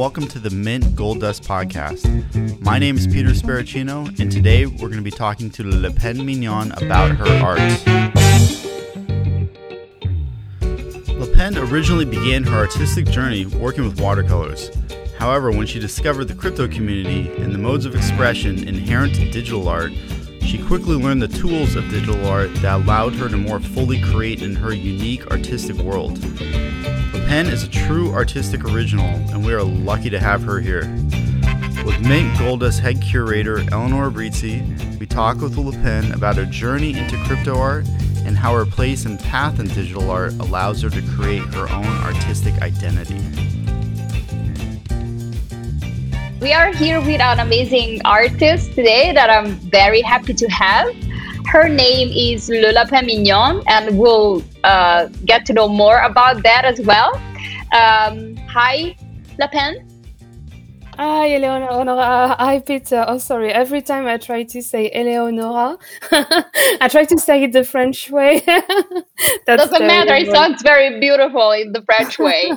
welcome to the Mint Gold Dust podcast. My name is Peter Sparaccino, and today we're going to be talking to Le Lapin Mignon about her art. Lapin originally began her artistic journey working with watercolors. However, when she discovered the crypto community and the modes of expression inherent to digital art, she quickly learned the tools of digital art that allowed her to more fully create in her unique artistic world. Lapin is a true artistic original, and we are lucky to have her here. With Mint Gold Dust head curator Eleanor Abrizzi, we talk with Lapin about her journey into crypto art and how her place and path in digital art allows her to create her own artistic identity. We are here with an amazing artist today that I'm very happy to have. Her name is Le Lapin Mignon, and we'll get to know more about that as well. Hi, Lapin. Hi, Eleonora. Hi, Peter. Oh, sorry. Every time I try to say Eleonora, I try to say it the French way. Doesn't matter. It sounds very beautiful in the French way.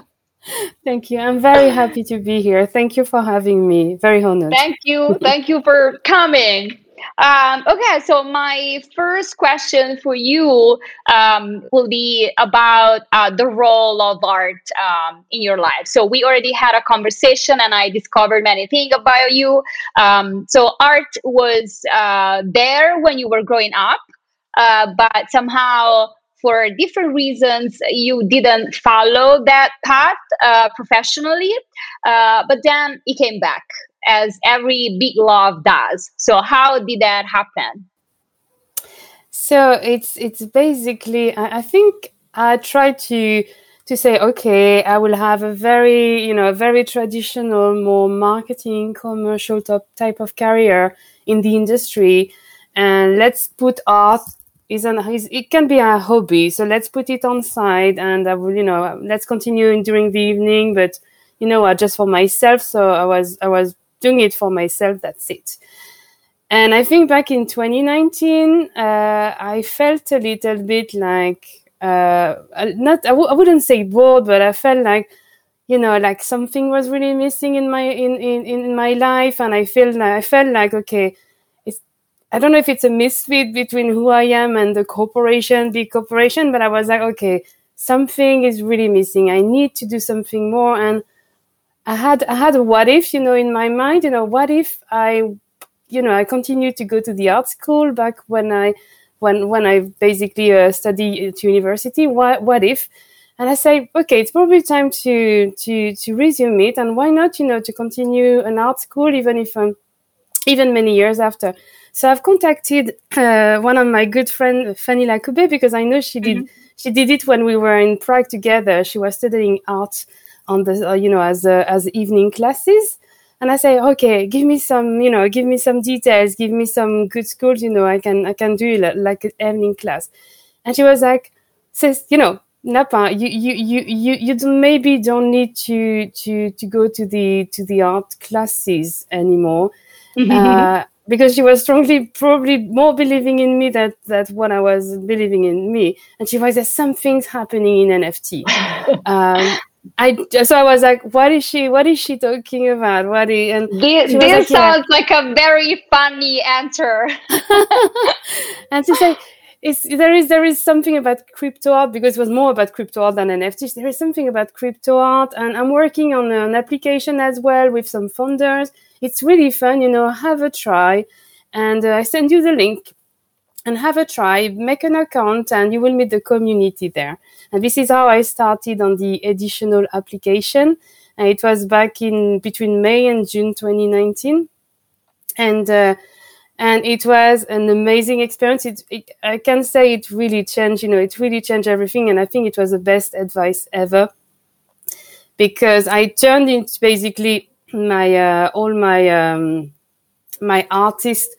Thank you. I'm very happy to be here. Thank you for having me. Very honored. Thank you. Thank you for coming. Okay, so my first question for you will be about the role of art in your life. So we already had a conversation and I discovered many things about you. So art was there when you were growing up, but somehow for different reasons, you didn't follow that path professionally, but then it came back, as every big love does. So how did that happen? So it's basically, I think I tried to say, okay, I will have a very traditional, more marketing, commercial type of career in the industry, and let's put art. It can be a hobby, so let's put it on side, and I will, let's continue during the evening. But just for myself, so I was doing it for myself. That's it. And I think back in 2019, I felt a little bit like I wouldn't say bored, but I felt like something was really missing in my in my life, and I felt like okay. I don't know if it's a misfit between who I am and the big corporation, but I was like, okay, something is really missing. I need to do something more. And I had a what if, in my mind, what if I continued to go to the art school back when I basically studied at university, what if? And I say, okay, it's probably time to resume it. And why not, to continue an art school, even many years after. So I've contacted one of my good friends, Fanny Lacoubet, because I know she did she did it when we were in Prague together. She was studying art on the as evening classes, and I say, okay, give me some details, give me some good schools, I can do like an evening class. And she was like, Lapin, you maybe don't need to go to the art classes anymore. Because she was probably more believing in me than what I was believing in me. And she was like, something's happening in NFT. So I was like, what is she talking about? This sounds like a very funny answer. And she said, there is something about crypto art, because it was more about crypto art than NFTs. There is something about crypto art, and I'm working on an application as well with some founders. It's really fun, have a try, and I send you the link, and have a try, make an account, and you will meet the community there. And this is how I started on the additional application. And it was back in between May and June 2019. And it was an amazing experience. I can say it really changed, it really changed everything. And I think it was the best advice ever, because I turned into basically my my artist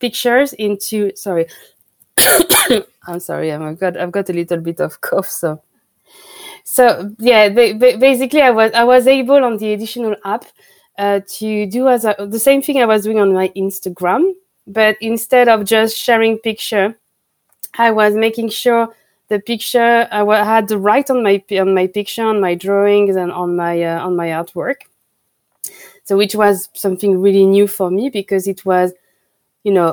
pictures into I'm sorry, I've got a little bit of cough, so yeah, basically I was able on the additional app to do the same thing I was doing on my Instagram, but instead of just sharing picture, I was making sure the picture. I had the right on my picture, on my drawings, and on my artwork. So which was something really new for me because it was,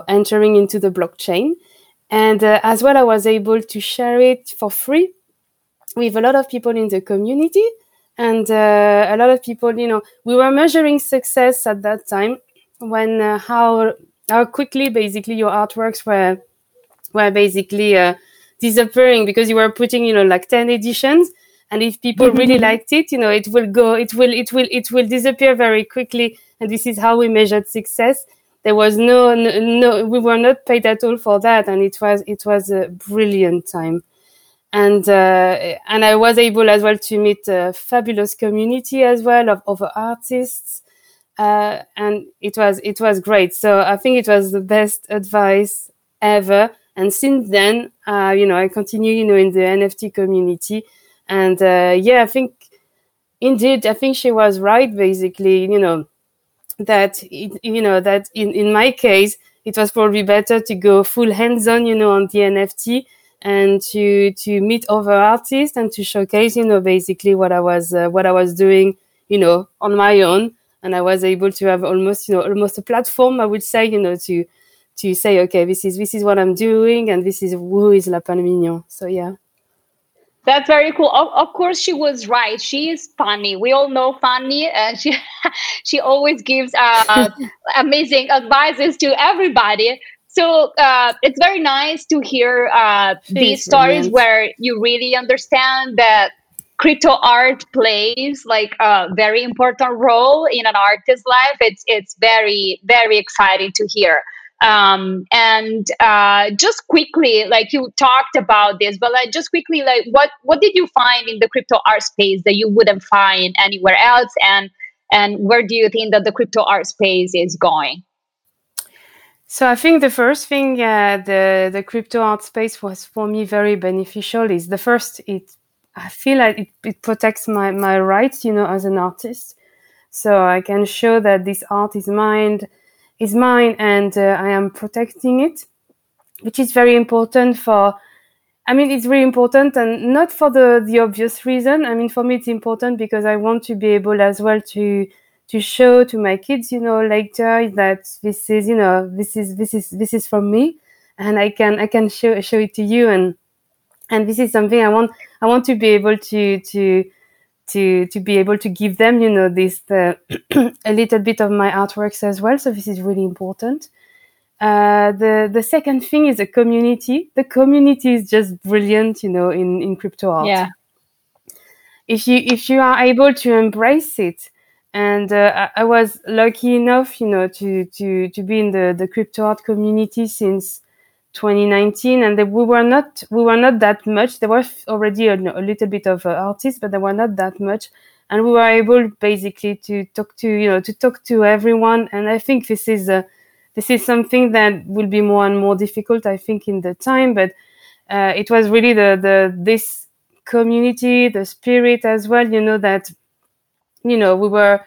entering into the blockchain. And as well, I was able to share it for free with a lot of people in the community. And a lot of people, we were measuring success at that time when how quickly basically your artworks were basically disappearing because you were putting, 10 editions. And if people really liked it, it will disappear very quickly. And this is how we measured success. There was no, we were not paid at all for that. And it was a brilliant time. And I was able as well to meet a fabulous community as well of other artists. And it was great. So I think it was the best advice ever. And since then, I continue, in the NFT community. And I think indeed, she was right, basically, that in my case, it was probably better to go full hands-on, on the NFT and to meet other artists and to showcase, basically what I was doing, on my own. And I was able to have almost a platform, I would say, to say, okay, this is what I'm doing and this is who is Lapin Mignon. So, yeah. That's very cool. Of course, she was right. She is funny. We all know Fanny, and she always gives amazing advices to everybody. So it's very nice to hear these stories where you really understand that crypto art plays like a very important role in an artist's life. It's very, very exciting to hear. Just quickly, you talked about this, but what did you find in the crypto art space that you wouldn't find anywhere else? And where do you think that the crypto art space is going? So I think the first thing, the crypto art space was for me very beneficial is the first, I feel like it protects my rights, as an artist. So I can show that this art is mine and I am protecting it, which is very important it's really important and not for the obvious reason. For me, it's important because I want to be able as well to show to my kids, later that this is from me and I can show it to you. And this is something I want to be able to be able to give them, a little bit of my artworks as well. So this is really important. The second thing is a community. The community is just brilliant, in crypto art. Yeah. If you are able to embrace it, and I was lucky enough, to be in the crypto art community since 2019, and we were not that much. There were already a little bit of artists, but there were not that much, and we were able basically to talk to everyone. And I think this is something that will be more and more difficult, I think, in the time. But it was really this community, the spirit as well. We were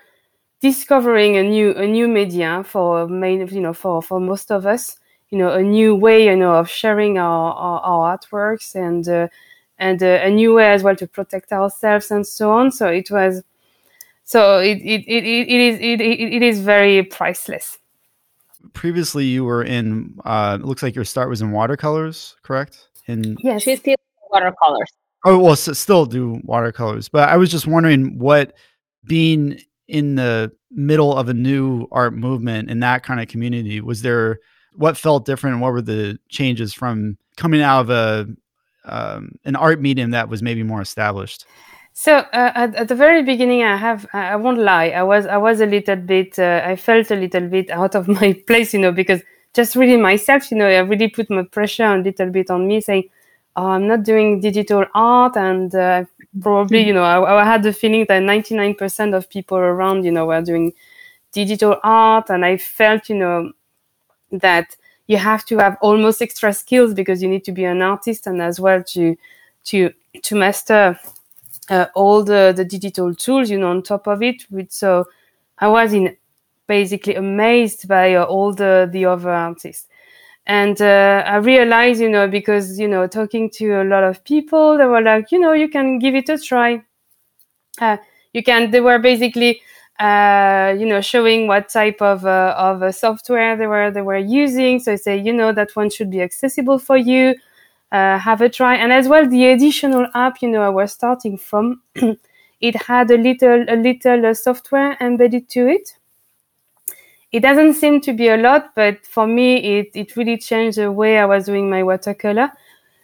discovering a new media for most of us. A new way, of sharing our artworks and a new way as well to protect ourselves and so on. So it is very priceless. Previously, you were in. It looks like your start was in watercolors, correct? Yes, she's still watercolors. Oh well, so still do watercolors. But I was just wondering what being in the middle of a new art movement in that kind of community was there. What felt different and what were the changes from coming out of an art medium that was maybe more established? So at the very beginning, I won't lie. I was a little bit, I felt a little bit out of my place, because just really myself, I really put my pressure a little bit on me saying, oh, I'm not doing digital art. And probably, I had the feeling that 99% of people around, were doing digital art. And I felt, that you have to have almost extra skills because you need to be an artist and as well to master all the digital tools, on top of it. So I was basically amazed by all the other artists. And I realized, because, talking to a lot of people, they were like, you can give it a try. They were basically, showing what type of software they were using. So I say, that one should be accessible for you. Have a try. And as well, the additional app, I was starting from, it had a little software embedded to it. It doesn't seem to be a lot, but for me, it really changed the way I was doing my watercolor.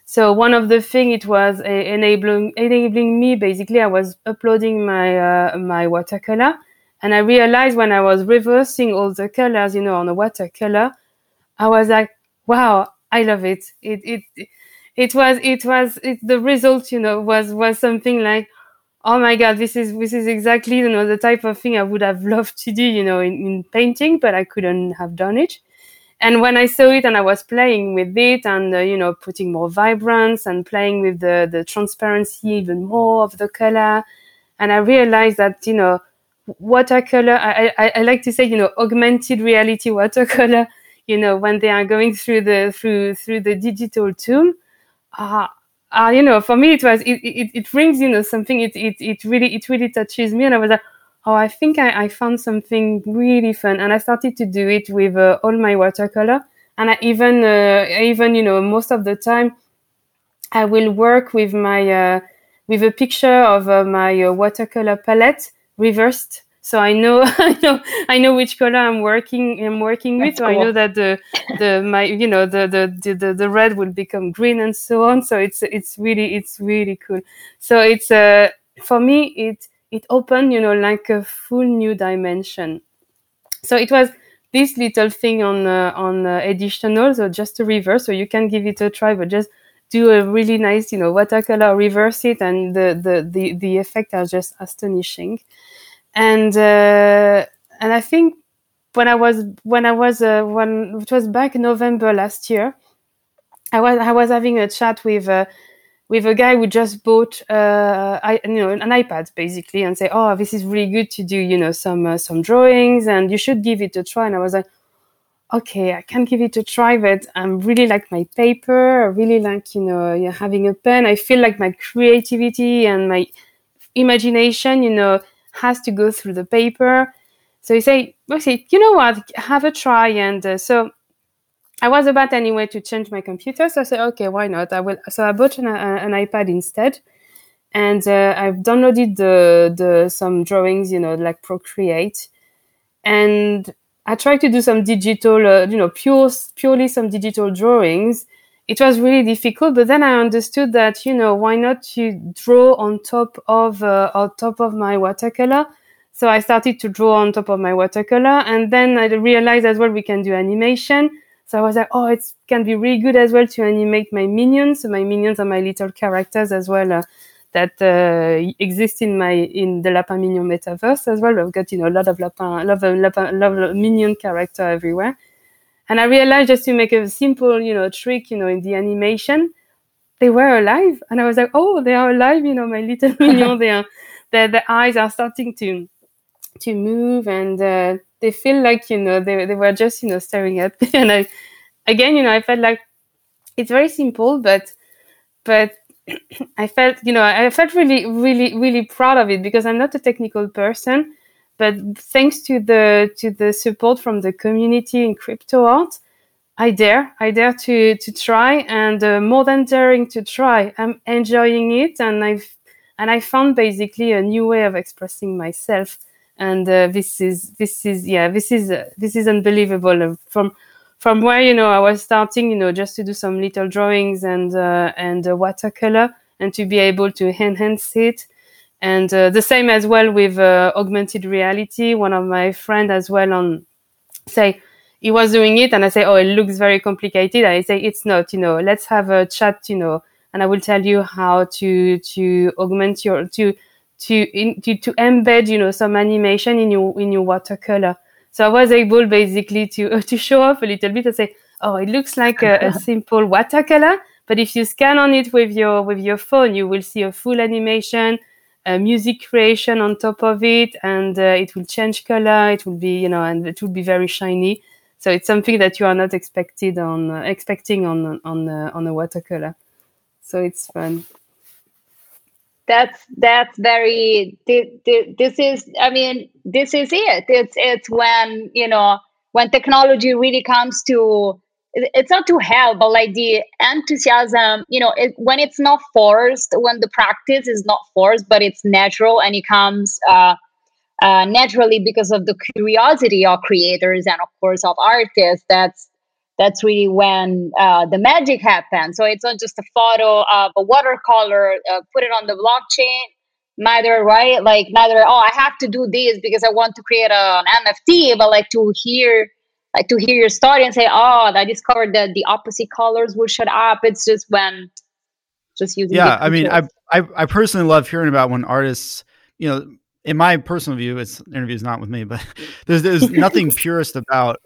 So one of the things, it was enabling me, basically, I was uploading my watercolor. And I realized when I was reversing all the colors, on a watercolor, I was like, wow, I love it. It was the result, was something like, oh my God, this is exactly, the type of thing I would have loved to do, in painting, but I couldn't have done it. And when I saw it and I was playing with it and, putting more vibrance and playing with the transparency even more of the color. And I realized that, watercolor, I like to say, augmented reality watercolor, when they are going through the digital tool, for me, it brings, something, it really touches me. And I was like, oh, I think I found something really fun. And I started to do it with all my watercolor. And I even, most of the time I will work with with a picture of my watercolor palette reversed. So I know, I know which color I'm working with. That's cool. So I know that the red will become green and so on. So it's really cool. So it's for me it opened, like a full new dimension. So it was this little thing on additional. So just a reverse. So you can give it a try, but just do a really nice, watercolor, reverse it, and the effects are just astonishing. And I think when it was back November last year, I was having a chat with a guy who just bought an iPad basically, and say, oh, this is really good to do some drawings and you should give it a try. And I was like, okay, I can give it a try, but I'm really like my paper. I really like having a pen. I feel like my creativity and my imagination, has to go through the paper. So you say, okay, you know what, have a try. And so I was about anyway to change my computer. So I said, okay, why not? I will. So I bought an iPad instead. And I've downloaded some drawings, like Procreate. And I tried to do some digital, purely some digital drawings. It was really difficult, but then I understood that, why not to draw on top of my watercolor. So I started to draw on top of my watercolor, and then I realized as well we can do animation. So I was like, oh, it can be really good as well to animate my minions. So my minions are my little characters as well that exist in the Lapin Mignon metaverse as well. I've got a lot of Lapin Mignon character everywhere. And I realized just to make a simple, trick, in the animation, they were alive. And I was like, oh, they are alive, my little mignon, their eyes are starting to move, and they feel like, they were just, staring at me. And I, again, I felt like it's very simple, but I felt really, really, really proud of it, because I'm not a technical person. But thanks to the support from the community in crypto-art, I dare to try, and more than daring to try, I'm enjoying it, and I found basically a new way of expressing myself, and this is unbelievable. From where I was starting, just to do some little drawings and watercolor, and to be able to enhance it. And the same as well with augmented reality. One of my friends as well he was doing it, and I say, oh, it looks very complicated. And I say, it's not, let's have a chat, and I will tell you how to augment your, to embed, some animation in your watercolor. So I was able basically to show off a little bit and say, oh, it looks like a simple watercolor, but if you scan on it with your phone, you will see a full animation, music creation on top of it, and it will change color. It will be, and it will be very shiny. So it's something that you are not expecting on a watercolor. So it's fun. That's very. This is it. It's when when technology really comes to. It's not to help, but like the enthusiasm, when it's not forced, when the practice is not forced, but it's natural and it comes naturally because of the curiosity of creators and of course of artists. That's really when the magic happens. So it's not just a photo of a watercolor, put it on the blockchain. Neither, oh, I have to do this because I want to create an NFT, but to hear your story and say, oh, I discovered that the opposite colors will shut up. It's just when just using. Yeah. I mean, I personally love hearing about when artists, in my personal view, it's interviews, not with me, but there's nothing purist about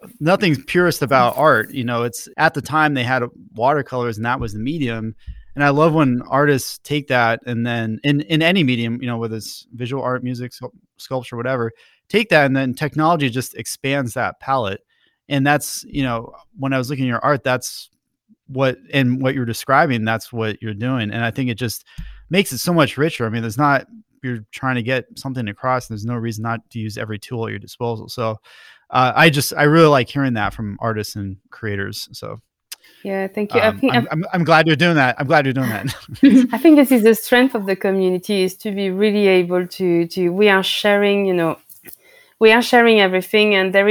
art. It's at the time they had watercolors and that was the medium. And I love when artists take that and then in any medium, whether it's visual art, music, sculpture, whatever, take that. And then technology just expands that palette. And that's, when I was looking at your art, what you're describing, that's what you're doing. And I think it just makes it so much richer. I mean, you're trying to get something across, and there's no reason not to use every tool at your disposal. So I really like hearing that from artists and creators. So yeah, thank you. I'm glad you're doing that. I think this is the strength of the community, is to be really able to we are sharing, we are sharing everything. And there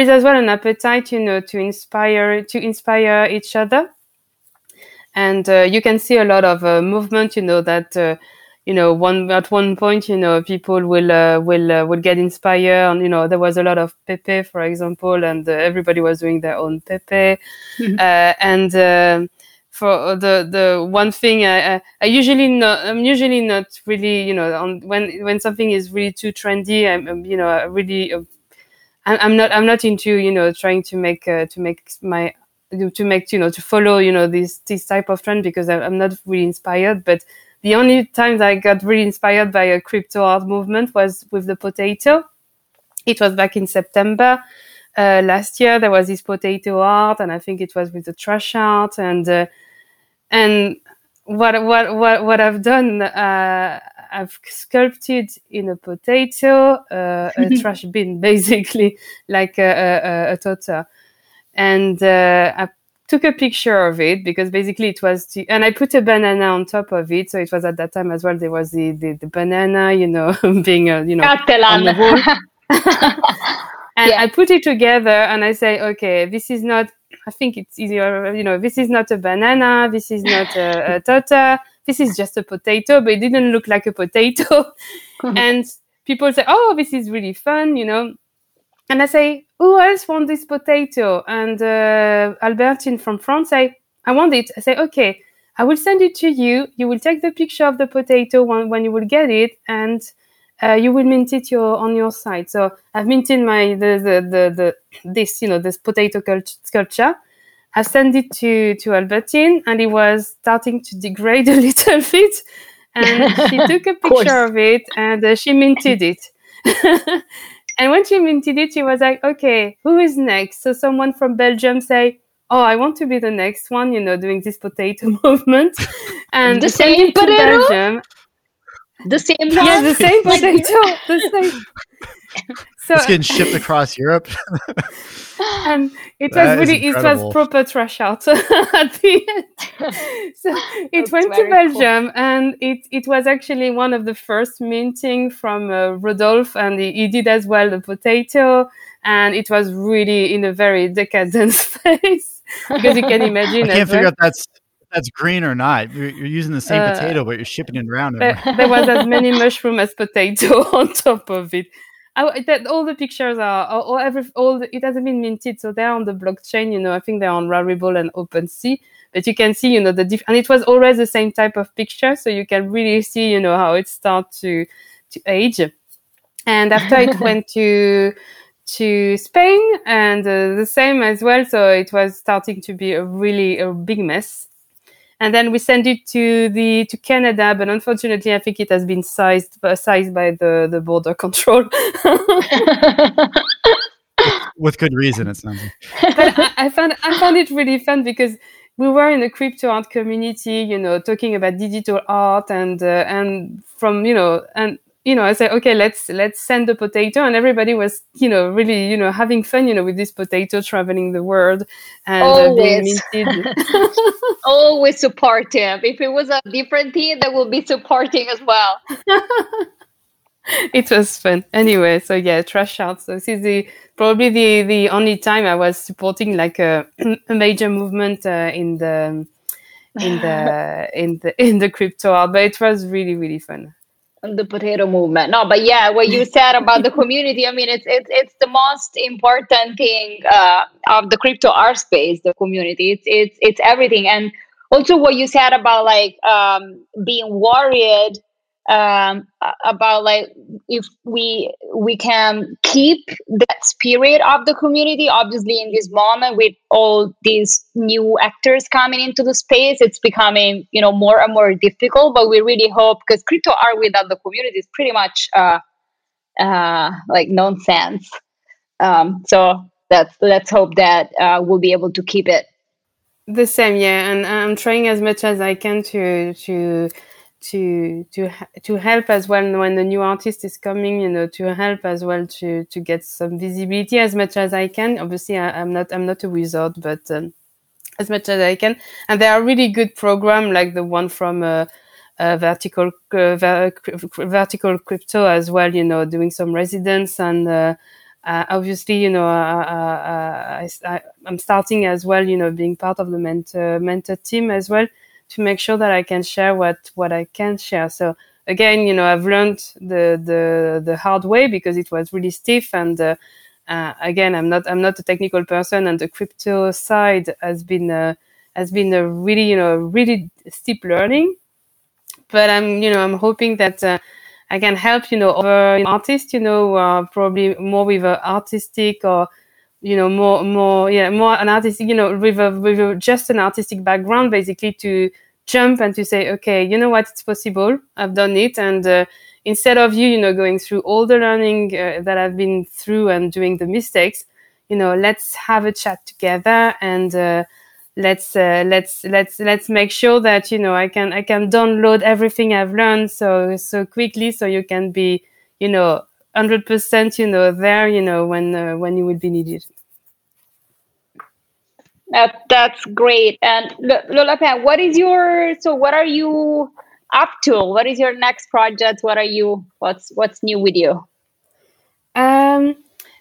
is as well an appetite, to inspire each other, and you can see a lot of movement. At one point, people will get inspired. And, there was a lot of Pepe, for example, and everybody was doing their own Pepe. For the one thing, I'm usually not really, when something is really too trendy, I'm not into trying to follow this type of trend, because I'm not really inspired. But the only time that I got really inspired by a crypto art movement was with the potato. It was back in September last year. There was this potato art, and I think it was with the trash art. And what I've done, I've sculpted in a potato, a trash bin, basically, like a totter. And I took a picture of it, because basically it was... and I put a banana on top of it. So it was at that time as well, there was the banana, being, on the wall. And yeah. I put it together and I say, okay, this is not... I think it's easier, this is not a banana, this is not a totter. This is just a potato, but it didn't look like a potato. And people say, oh, this is really fun, And I say, who else wants this potato? And Albertine from France, I want it. I say, okay, I will send it to you. You will take the picture of the potato when you will get it, and you will mint it on your side. So I've minted this potato sculpture. I sent it to Albertine, and it was starting to degrade a little bit. And she took a picture of it, and she minted it. And when she minted it, she was like, okay, who is next? So someone from Belgium say, oh, I want to be the next one, doing this potato movement. And the same potato? Belgium. The same potato? Yeah, the same potato. The same. So, it's getting shipped across Europe. And it was proper trash out at the end. So it went to Belgium, and it was actually one of the first minting from Rodolphe, and he did as well the potato, and it was really in a very decadent phase, because you can imagine. I can't figure out that's green or not. You're using the same potato, but you're shipping it around. There was as many mushroom as potato on top of it. All the pictures it hasn't been minted, so they're on the blockchain. I think they're on Rarible and OpenSea, but you can see, and it was always the same type of picture, so you can really see, how it starts to age. And after it went to Spain, and the same as well, so it was starting to be a really big mess. And then we sent it to Canada, but unfortunately, I think it has been sized by the border control. with good reason, it sounds like. But I found it really fun because we were in the crypto art community, you know, talking about digital art and from, you know, I said, okay, let's send the potato. And everybody was, you know, really, you know, having fun, you know, with this potato traveling the world. And always. Always supportive. If it was a different team, that would be supporting as well. It was fun. Anyway, so yeah, trash art. So this is probably the only time I was supporting like a major movement in the crypto art, but it was really, really fun. The potato movement. No, but yeah, what you said about the community, I mean, it's the most important thing of the crypto art space, the community. It's everything. And also what you said about like being worried about like if we can keep that spirit of the community. Obviously in this moment with all these new actors coming into the space, it's becoming, you know, more and more difficult, but we really hope, because crypto art without the community is pretty much like nonsense. So let's hope that we'll be able to keep it the same. Yeah, and I'm trying as much as I can to help as well when the new artist is coming, you know, to help as well to get some visibility as much as I can. Obviously, I'm not a wizard, but as much as I can. And there are really good programs like the one from Vertical Crypto as well, you know, doing some residence and. Obviously, you know, I'm starting as well, you know, being part of the mentor team as well, to make sure that I can share what I can share. So again, you know, I've learned the hard way because it was really stiff. And again, I'm not a technical person, and the crypto side has been a really, you know, really steep learning. But I'm hoping that I can help, you know, other artists, you know, probably more with artistic or, you know, more an artistic, you know, with just an artistic background, basically, to jump and to say, okay, you know what, it's possible. I've done it. And instead of you know, going through all the learning that I've been through and doing the mistakes, you know, let's have a chat together and let's make sure that, you know, I can download everything I've learned so quickly, so you can be, you know, 100%, you know, there, you know, when you will be needed. That's great. And Le Lapin, what are you up to? What is your next project? What's new with you?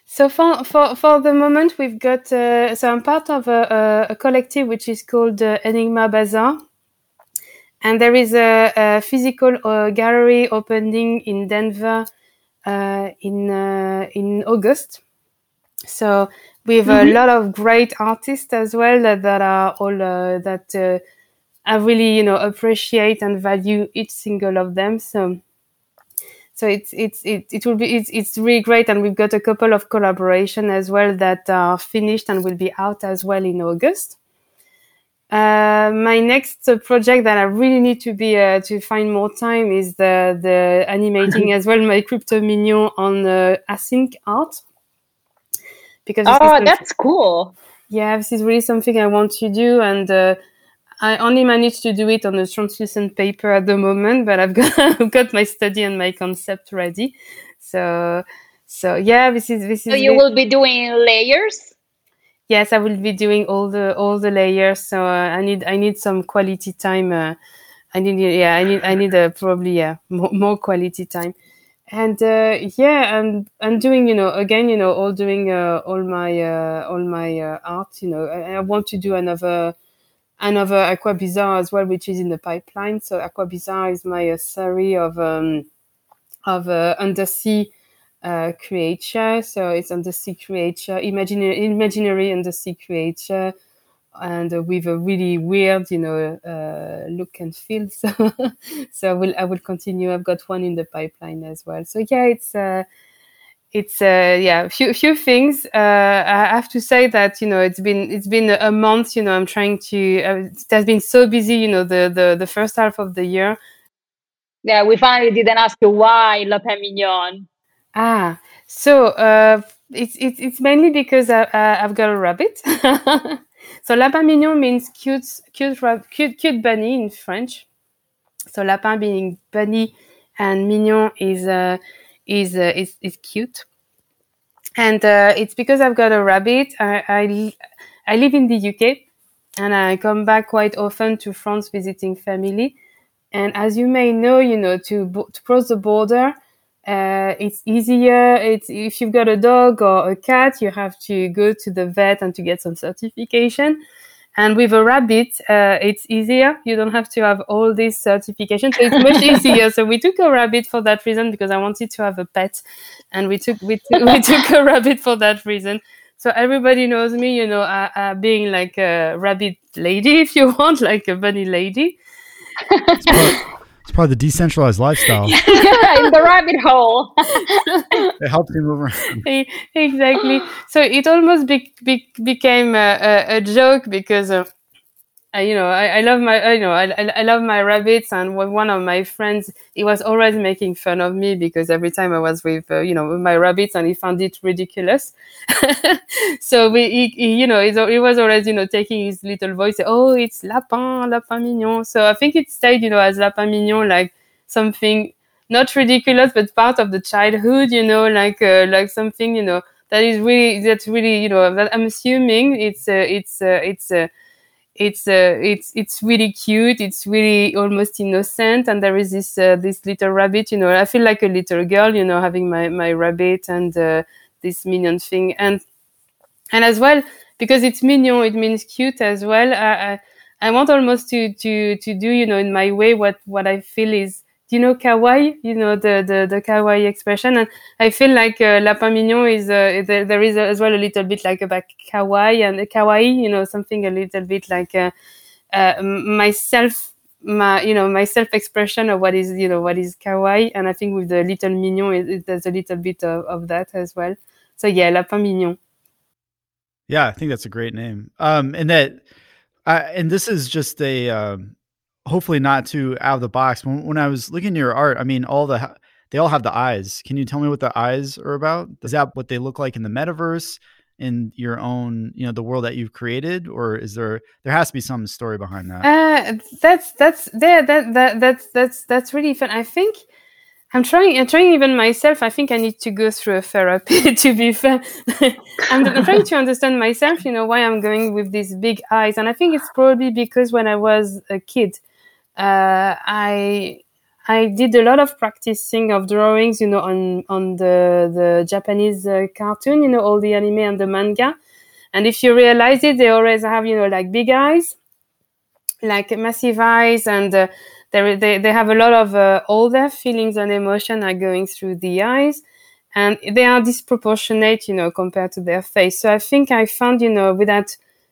So for the moment, we've got, so I'm part of a collective which is called Enigma Bazaar. And there is a physical gallery opening in Denver in August. So we have a lot of great artists as well that are all that I really, you know, appreciate and value each single of them. So it's really great, and we've got a couple of collaboration as well that are finished and will be out as well in August. My next project that I really need to find more time is the animating as well my crypto mignon on async art, because that's cool. Yeah, this is really something I want to do, and I only managed to do it on a translucent paper at the moment, but I've got my study and my concept ready. So yeah, this is. So you will be doing layers. Yes, I will be doing all the layers. So I need some quality time. I need more quality time. And I'm doing, you know, again, you know, all my art. You know, I want to do another Aquabazaar as well, which is in the pipeline. So Aquabazaar is my series of undersea. Creature, so it's undersea creature, imaginary undersea creature, and with a really weird, you know, look and feel. So, I will continue. I've got one in the pipeline as well. So yeah, it's a few things. I have to say that, you know, it's been a month. You know, I'm trying to. It has been so busy. You know, the first half of the year. Yeah, we finally didn't ask you why Le Lapin Mignon. Ah, so it's mainly because I've got a rabbit. So Lapin Mignon means cute bunny in French. So Lapin being bunny, and Mignon is cute. And it's because I've got a rabbit. I live in the UK, and I come back quite often to France visiting family. And as you may know, to cross the border, it's easier. If you've got a dog or a cat, you have to go to the vet and to get some certification. And with a rabbit, it's easier. You don't have to have all these certifications, so it's much easier. So we took a rabbit for that reason, because I wanted to have a pet, and we took a rabbit for that reason. So everybody knows me, being like a rabbit lady, if you want, like a bunny lady. It's probably the decentralized lifestyle. Yeah, in the rabbit hole. It helps you move around. Exactly. So it almost became a joke, because I love my rabbits, and one of my friends, he was always making fun of me, because every time I was with with my rabbits, and he found it ridiculous. So he was always taking his little voice, oh, it's Lapin Mignon. So I think it stayed as Lapin Mignon, like something not ridiculous, but part of the childhood, like something that's really that I'm assuming it's really cute. It's really almost innocent, and there is this little rabbit. I feel like a little girl, having my rabbit and this mignon thing, and as well, because it's mignon, it means cute as well. I want almost to do in my way what I feel is kawaii. The kawaii expression, and I feel like Lapin Mignon is there is as well a little bit like about kawaii and kawaii. Something a little bit like my self expression of what is kawaii. And I think with the little mignon, there's a little bit of that as well. So yeah, Lapin Mignon. Yeah, I think that's a great name. And this is just a. Hopefully not too out of the box. When I was looking at your art, I mean, they all have the eyes. Can you tell me what the eyes are about? Is that what they look like in the metaverse, in your own, the world that you've created, or is there has to be some story behind that? That's really fun. I think I'm trying even myself. I think I need to go through a therapy, to be fair. I'm trying to understand myself, why I'm going with these big eyes. And I think it's probably because when I was a kid, I did a lot of practicing of drawings, on the Japanese cartoon, all the anime and the manga. And if you realize it, they always have, like big eyes, like massive eyes, and they have a lot of all their feelings and emotion are going through the eyes, and they are disproportionate, compared to their face. So I think I found,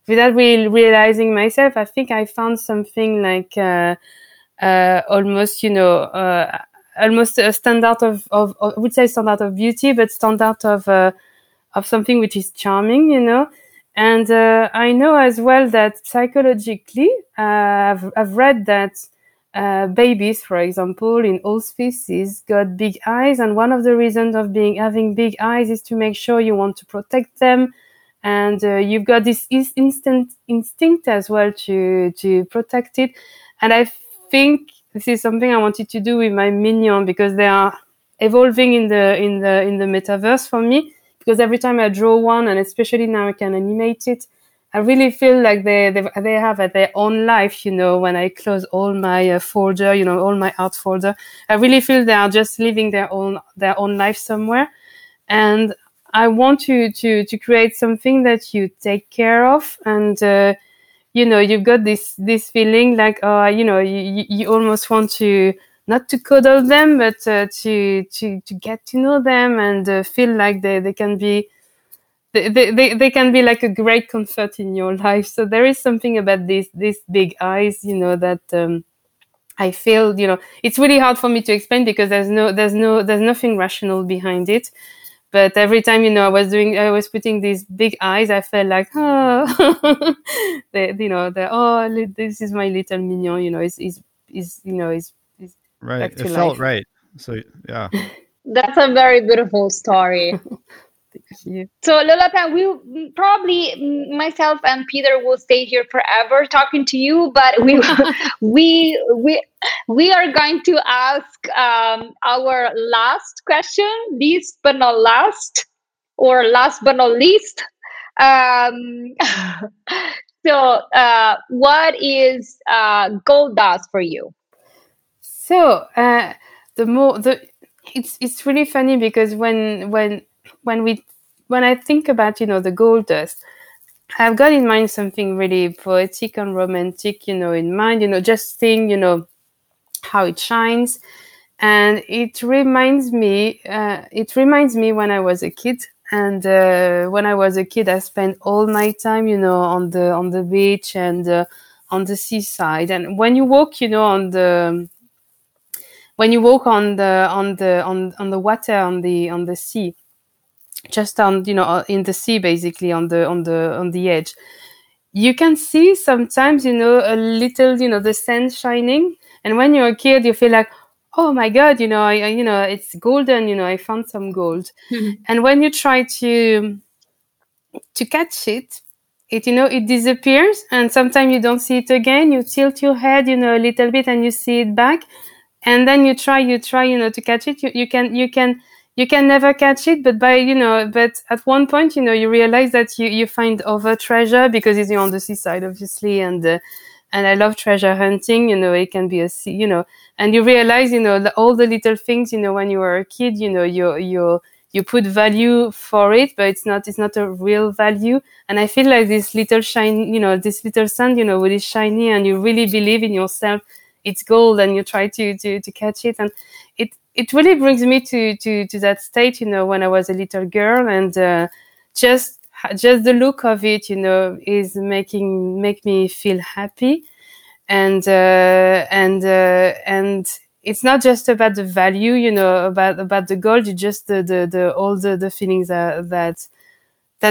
without really realizing myself, I think I found something like almost a standard of I would say standard of beauty, but standard of something which is charming, And I know as well that psychologically, I've read that babies, for example, in all species, got big eyes, and one of the reasons of having big eyes is to make sure you want to protect them, and you've got this instinct as well to protect it. And I think this is something I wanted to do with my mignon, because they are evolving in the metaverse for me. Because every time I draw one, and especially now I can animate it, I really feel like they have their own life, when I close all my folder, all my art folder. I really feel they are just living their own life somewhere. And I want to create something that you take care of. And, you've got this feeling like, you almost want to, not to cuddle them, but to get to know them, and feel like they can be like a great comfort in your life. So there is something about these big eyes, that I feel. It's really hard for me to explain, because there's nothing rational behind it. But every time I was putting these big eyes, I felt like, oh, this is my little mignon. Is right. It felt life. Right. So yeah. That's a very beautiful story. Thank you. So Le Lapin, we probably, myself and Peter, will stay here forever talking to you, but we are going to ask our last question, last but not least. So what is gold dust for you? So it's really funny because when I think about, the gold dust, I've got in mind something really poetic and romantic, just seeing, how it shines. And it reminds me when I was a kid. And when I was a kid, I spent all my time, on the beach and on the seaside. And when you walk, on the water, on the sea, just on, in the sea, basically on the edge, you can see sometimes, a little, the sand shining. And when you're a kid, you feel like, oh my God, it's golden, I found some gold. Mm-hmm. And when you try to catch it, it disappears. And sometimes you don't see it again. You tilt your head, a little bit and you see it back. And then you try, to catch it. You can never catch it. But but at one point, you realize that you find other treasure because it's on the seaside, obviously. And I love treasure hunting, it can be and you realize, all the little things, when you were a kid, you put value for it, but it's not a real value. And I feel like this little shine, this little sand, really shiny, and you really believe in yourself, it's gold, and you try to catch it. And it really brings me to that state, when I was a little girl, and just the look of it, is make me feel happy, and it's not just about the value, about the gold. It's just the all the feelings that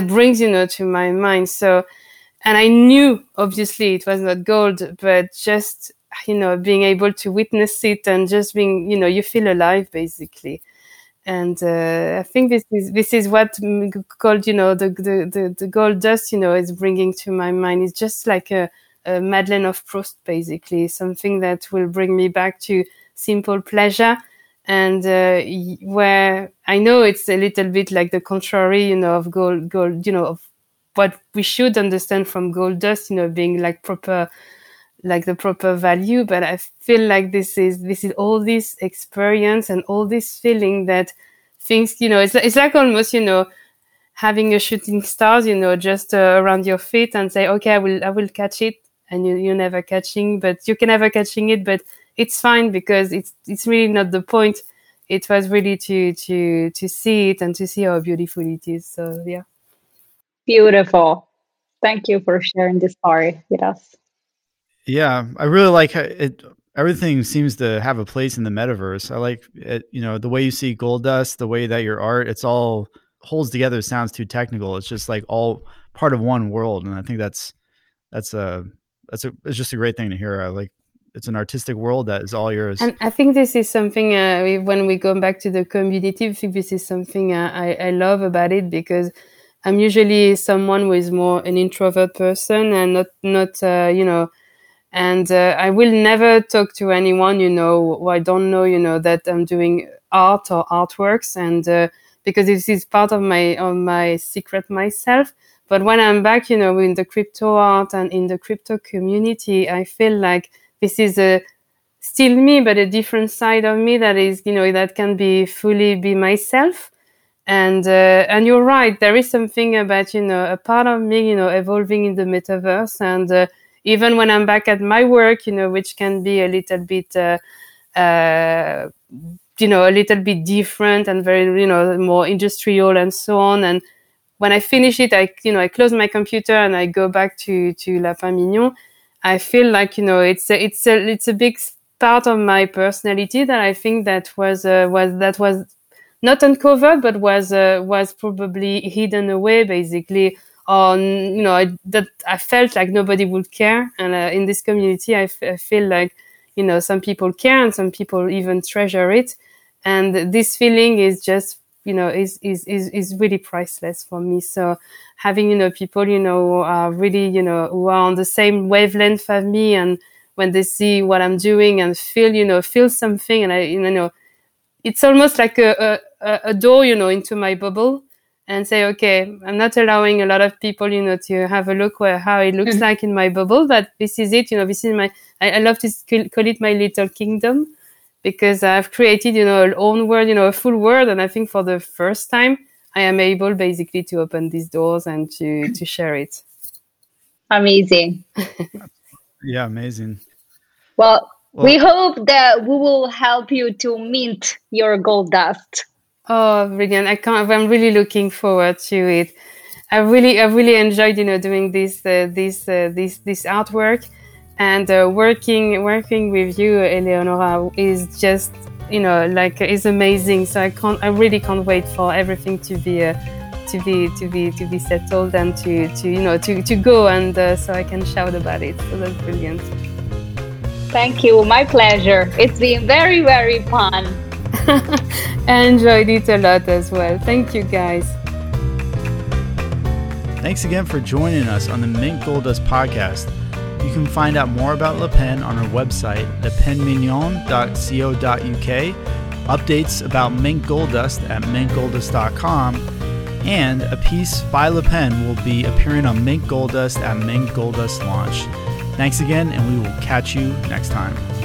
brings, to my mind. So, and I knew obviously it was not gold, but just being able to witness it and just being, you feel alive basically. And I think this is what gold, the gold dust, is bringing to my mind. It's just like a Madeleine of Proust, basically, something that will bring me back to simple pleasure, and where I know it's a little bit like the contrary, of gold, of what we should understand from gold dust, being like proper. Like the proper value, but I feel like this is all this experience and all this feeling that things, it's like almost, having a shooting stars, just around your feet and say, okay, I will catch it, and you can never catching it, but it's fine because it's really not the point. It was really to see it and to see how beautiful it is. So yeah, beautiful. Thank you for sharing this story with us. Yeah, I really like how everything seems to have a place in the metaverse. I like it, the way you see gold dust, the way that your art, it's all holds together. It sounds too technical. It's just like all part of one world. And I think it's just a great thing to hear. I like, it's an artistic world that is all yours. And I think this is something, when we go back to the community, I think this is something I love about it, because I'm usually someone who is more an introvert person and not. And I will never talk to anyone, who I don't know, that I'm doing art or artworks. And because this is part of my secret myself. But when I'm back, in the crypto art and in the crypto community, I feel like this is still me, but a different side of me that is, that can be fully be myself. And you're right. There is something about, a part of me, evolving in the metaverse. And even when I'm back at my work, which can be a little bit, a little bit different and very, more industrial and so on. And when I finish it, I close my computer and I go back to Lapin Mignon. I feel like, it's a big part of my personality that I think that was not uncovered, but was probably hidden away, basically. That I felt like nobody would care, and in this community I feel like some people care and some people even treasure it, And this feeling is just, you know, is really priceless for me. So having, you know, people, you know, who are really, you know, who are on the same wavelength as me, and when they see what I'm doing and feel, you know, feel something, and I, you know, it's almost like a door, you know, into my bubble, and say, okay, I'm not allowing a lot of people, you know, to have a look where how it looks like in my bubble, but this is it, you know, this is my, I love to call it my little kingdom, because I've created, you know, an own world, you know, a full world. And I think for the first time, I am able basically to open these doors and to share it. Amazing. Yeah, amazing. Well, we hope that we will help you to mint your gold dust. Oh, brilliant. I'm really looking forward to it. I really enjoyed, you know, doing this artwork. And working with you, Eleonora, is just, you know, like, is amazing. So I really can't wait for everything to be settled and to go, and so I can shout about it. So that's brilliant. Thank you, my pleasure. It's been very, very fun. I enjoyed it a lot as well. Thank you, guys. Thanks again for joining us on the Mint Gold Dust podcast. You can find out more about Le Pen on our website, lepinmignon.co.uk, updates about Mint Gold Dust at mintgolddust.com, and a piece by Le Pen will be appearing on Mint Gold Dust at Mint Gold Dust launch. Thanks again, and we will catch you next time.